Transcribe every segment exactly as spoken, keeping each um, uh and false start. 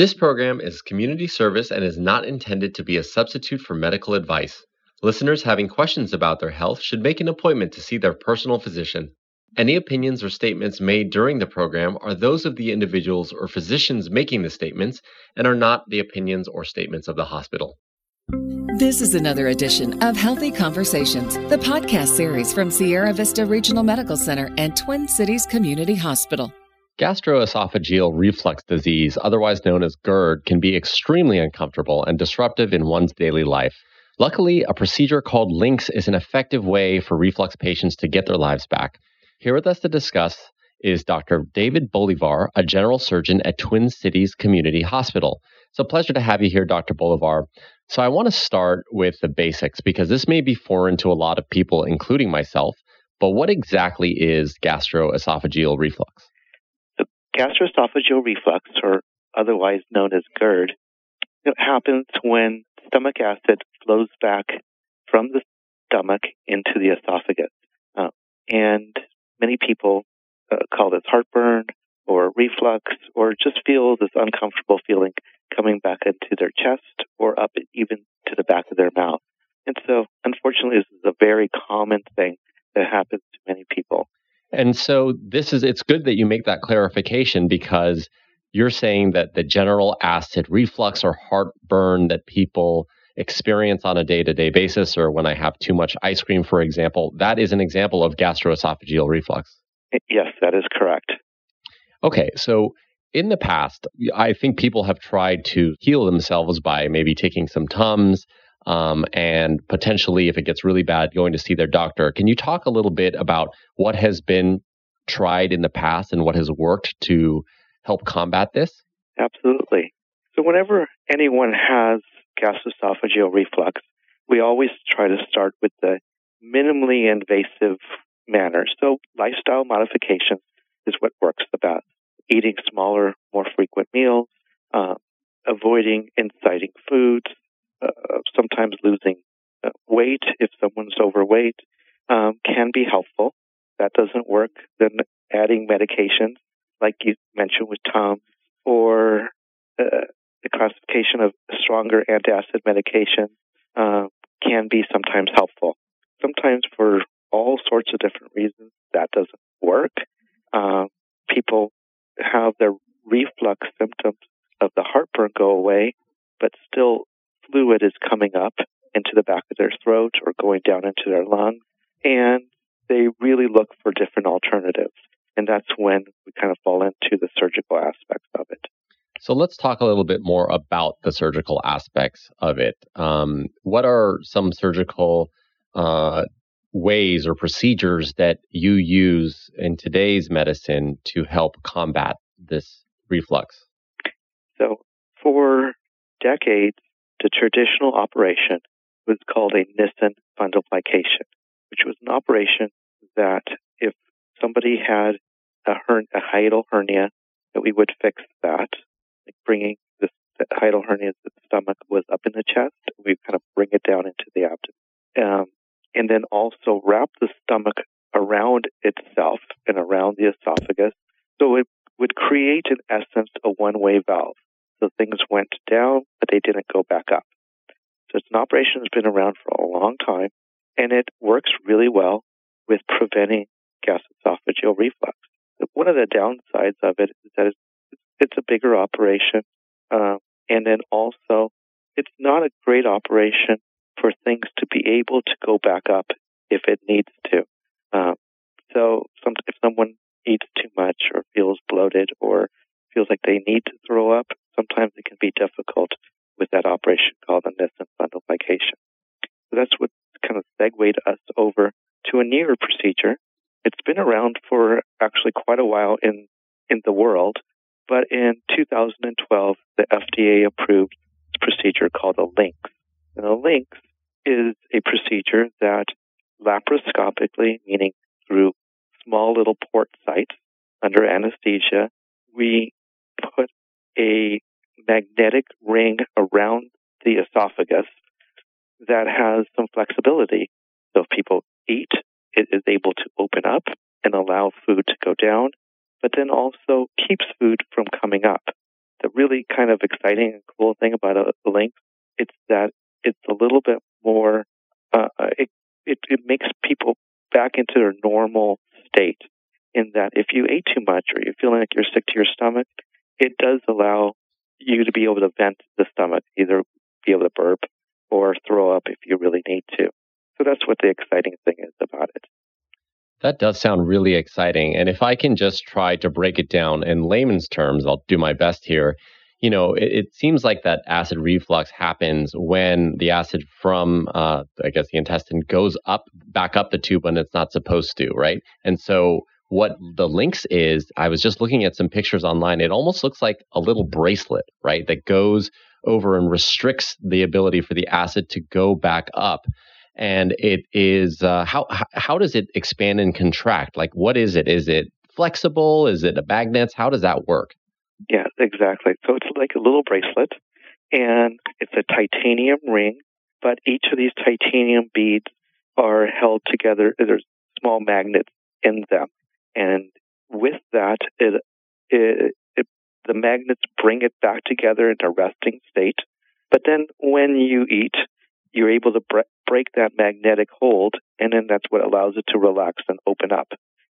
This program is community service and is not intended to be a substitute for medical advice. Listeners having questions about their health should make an appointment to see their personal physician. Any opinions or statements made during the program are those of the individuals or physicians making the statements and are not the opinions or statements of the hospital. This is another edition of Healthy Conversations, the podcast series from Sierra Vista Regional Medical Center and Twin Cities Community Hospital. Gastroesophageal reflux disease, otherwise known as GERD, can be extremely uncomfortable and disruptive in one's daily life. Luckily, a procedure called LINX is an effective way for reflux patients to get their lives back. Here with us to discuss is Doctor David Bolivar, a general surgeon at Twin Cities Community Hospital. It's a pleasure to have you here, Doctor Bolivar. So I want to start with the basics because this may be foreign to a lot of people, including myself, but what exactly is gastroesophageal reflux? Gastroesophageal reflux, or otherwise known as GERD, it happens when stomach acid flows back from the stomach into the esophagus. Uh, and many people uh, call this heartburn or reflux, or just feel this uncomfortable feeling coming back into their chest or up even to the back of their mouth. And so, unfortunately, this is a very common thing that happens to many people. And so this is, it's good that you make that clarification because you're saying that the general acid reflux or heartburn that people experience on a day-to-day basis, or when I have too much ice cream, for example, that is an example of gastroesophageal reflux. Yes, that is correct. Okay, so in the past, I think people have tried to heal themselves by maybe taking some Tums, Um, and potentially, if it gets really bad, going to see their doctor. Can you talk a little bit about what has been tried in the past and what has worked to help combat this? Absolutely. So whenever anyone has gastroesophageal reflux, we always try to start with the minimally invasive manner. So lifestyle modification is what works the best. Eating smaller, more frequent meals, uh, avoiding inciting foods, Uh, sometimes losing uh, weight if someone's overweight um, can be helpful. That doesn't work. Then adding medications, like you mentioned with Tom, or uh, the classification of stronger antacid medication uh, can be sometimes helpful. Sometimes for all sorts of different reasons, that doesn't work. Uh, people have their reflux symptoms of the heartburn go away, but still fluid is coming up into the back of their throat or going down into their lung, and they really look for different alternatives. And that's when we kind of fall into the surgical aspects of it. So let's talk a little bit more about the surgical aspects of it. Um, what are some surgical uh, ways or procedures that you use in today's medicine to help combat this reflux? So for decades, the traditional operation was called a Nissen fundoplication, which was an operation that if somebody had a, her- a hiatal hernia, that we would fix that, like bringing this, the hiatal hernia to the stomach was up in the chest, we kind of bring it down into the abdomen. Um, and then also wrap the stomach around itself and around the esophagus, so it would create, in essence, a one-way valve. So things went down, but they didn't go back up. So it's an operation that's been around for a long time, and it works really well with preventing gastroesophageal reflux. One of the downsides of it is that it's a bigger operation, uh, and then also it's not a great operation for things to be able to go back up if it needs to. Uh, so some, if someone eats too much or feels bloated or feels like they need to throw up, sometimes it can be difficult with that operation called a Nissen fundoplication. So that's what kind of segued us over to a newer procedure. It's been around for actually quite a while in, in the world, but in two thousand twelve, the F D A approved this procedure called a LINX. And a LINX is a procedure that laparoscopically, meaning through small little port sites under anesthesia, we put a magnetic ring around the esophagus that has some flexibility. So if people eat, it is able to open up and allow food to go down, but then also keeps food from coming up. the really kind of exciting and cool thing about a LINX, it's that it's a little bit more, uh, it, it, it makes people back into their normal state, in that if you ate too much or you're feeling like you're sick to your stomach, it does allow you to be able to vent the stomach, either be able to burp or throw up if you really need to. So that's what the exciting thing is about it. That does sound really exciting. And if I can just try to break it down in layman's terms, I'll do my best here. You know, it, it seems like that acid reflux happens when the acid from, uh, I guess, the intestine goes up, back up the tube when it's not supposed to, right? And so what the LINX is, I was just looking at some pictures online. It almost looks like a little bracelet, right, that goes over and restricts the ability for the acid to go back up. And it is, uh, how how does it expand and contract? Like, what is it? Is it flexible? Is it a magnet? How does that work? Yeah, exactly. So it's like a little bracelet, and it's a titanium ring, but each of these titanium beads are held together. There's small magnets in them. And with that, it, it, it the magnets bring it back together in a resting state. But then when you eat, you're able to bre- break that magnetic hold, and then that's what allows it to relax and open up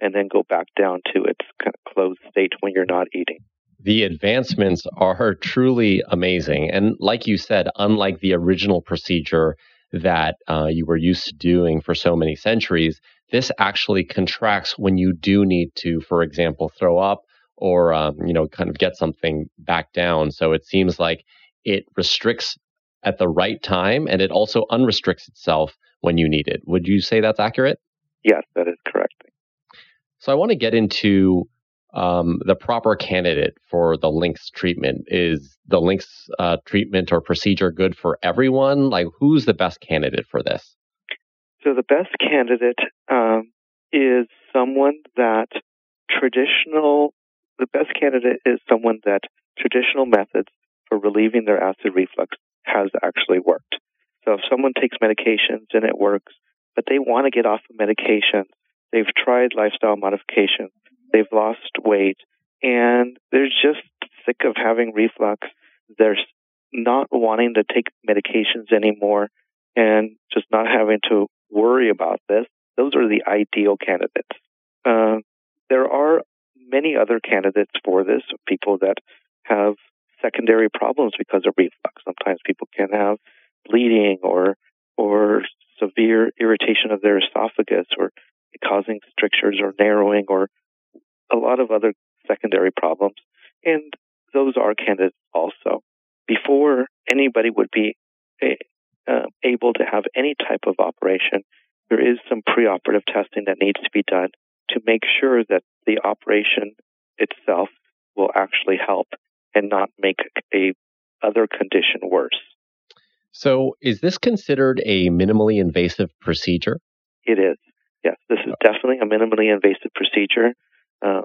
and then go back down to its kind of closed state when you're not eating. The advancements are truly amazing. And like you said, unlike the original procedure that uh, you were used to doing for so many centuries, this actually contracts when you do need to, for example, throw up or, um, you know, kind of get something back down. So it seems like it restricts at the right time, and it also unrestricts itself when you need it. Would you say that's accurate? Yes, that is correct. So I want to get into um, the proper candidate for the LINX treatment. Is the LINX uh, treatment or procedure good for everyone? Like, who's the best candidate for this? So the best candidate um, is someone that traditional, the best candidate is someone that traditional methods for relieving their acid reflux has actually worked. So if someone takes medications and it works, but they want to get off of medication, they've tried lifestyle modifications, they've lost weight, and they're just sick of having reflux, they're not wanting to take medications anymore, and just not having to worry about this, those are the ideal candidates. Uh, there are many other candidates for this, people that have secondary problems because of reflux. Sometimes people can have bleeding or or severe irritation of their esophagus or causing strictures or narrowing or a lot of other secondary problems. And those are candidates also. Before anybody would be uh, able to have any type of operation, there is some preoperative testing that needs to be done to make sure that the operation itself will actually help and not make a other condition worse. So is this considered a minimally invasive procedure? It is, yes. This is definitely a minimally invasive procedure. Uh,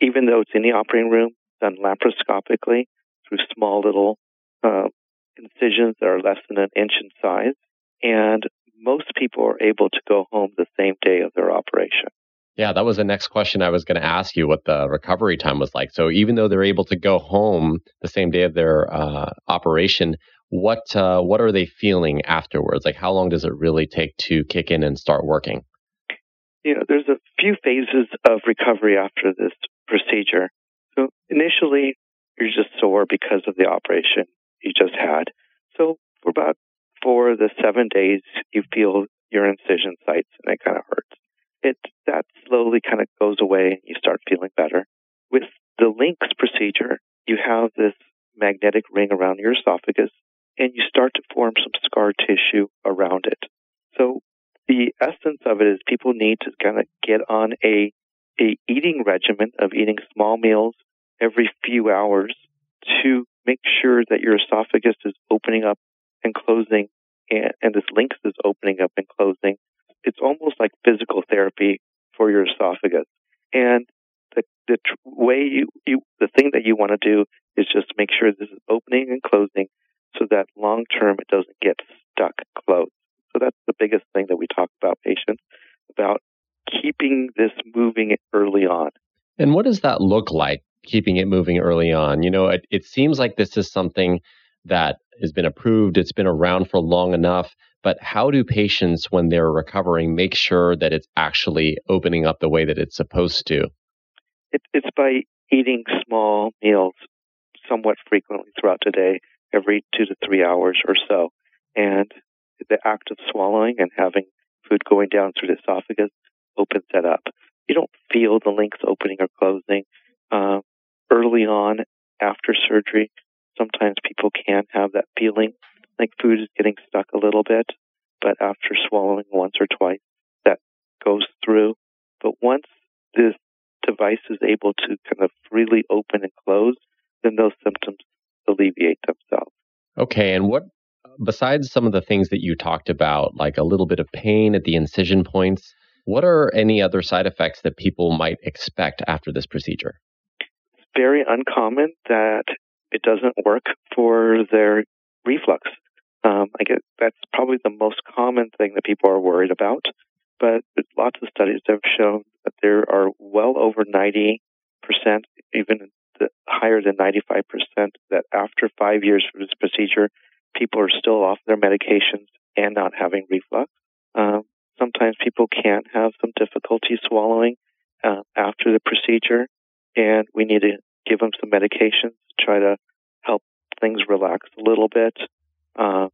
even though it's in the operating room, done laparoscopically through small little uh, incisions that are less than an inch in size. And most people are able to go home the same day of their operation. Yeah, that was the next question I was going to ask you, what the recovery time was like. So even though they're able to go home the same day of their uh, operation, what uh, what are they feeling afterwards? Like, how long does it really take to kick in and start working? You know, there's a few phases of recovery after this procedure. So initially, you're just sore because of the operation you just had. So for about four to seven days, you feel your incision sites, and it kind of hurts. It, that slowly kind of goes away and you start feeling better. With the LINX procedure, you have this magnetic ring around your esophagus and you start to form some scar tissue around it. So the essence of it is people need to kind of get on a, a eating regimen of eating small meals every few hours to make sure that your esophagus is opening up and closing and, and this LINX is opening up and closing. It's almost like physical therapy for your esophagus. And the, the tr- way you, you, the thing that you want to do is just make sure this is opening and closing so that long term it doesn't get stuck closed. So that's the biggest thing that we talk about patients, about keeping this moving early on. And what does that look like keeping it moving early on. You know, it, it seems like this is something that has been approved. It's been around for long enough. But how do patients, when they're recovering, make sure that it's actually opening up the way that it's supposed to? It, it's by eating small meals somewhat frequently throughout the day, every two to three hours or so. And the act of swallowing and having food going down through the esophagus opens that up. You don't feel the links opening or closing. Uh, early on, after surgery, sometimes people can have that feeling like food is getting stuck a little bit, but after swallowing once or twice, that goes through. But once this device is able to kind of freely open and close, then those symptoms alleviate themselves. Okay, and what, besides some of the things that you talked about, like a little bit of pain at the incision points, what are any other side effects that people might expect after this procedure? It's very uncommon that it doesn't work for their reflux. Um, I guess that's probably the most common thing that people are worried about, but lots of studies have shown that there are well over ninety percent, even the, higher than ninety-five percent, that after five years for this procedure, people are still off their medications and not having reflux. Um, sometimes people can have some difficulty swallowing uh, after the procedure, and we need to give them some medications to try to help things relax a little bit. Uh,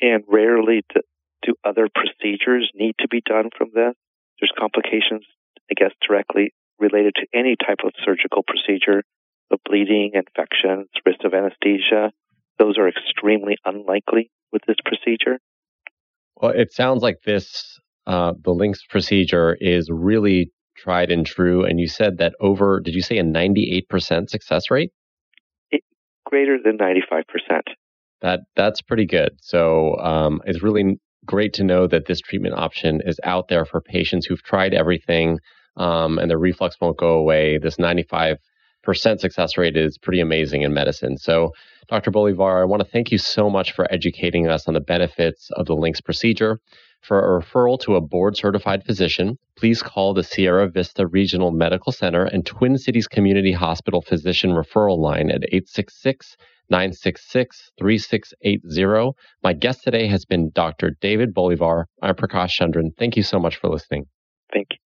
and rarely do, do other procedures need to be done from this. There's complications, I guess, directly related to any type of surgical procedure, the bleeding, infections, risk of anesthesia. Those are extremely unlikely with this procedure. Well, it sounds like this, uh, the LINX procedure is really tried and true. And you said that over, did you say a ninety-eight percent success rate? Greater than ninety-five percent. That that's pretty good. So um, it's really great to know that this treatment option is out there for patients who've tried everything um, and their reflux won't go away. This ninety-five percent success rate is pretty amazing in medicine. So Doctor Bolivar, I want to thank you so much for educating us on the benefits of the LINX procedure. For a referral to a board-certified physician, please call the Sierra Vista Regional Medical Center and Twin Cities Community Hospital Physician Referral Line at eight six six, nine six six, three six eight zero. My guest today has been Doctor David Bolivar. I'm Prakash Chandran. Thank you so much for listening. Thank you.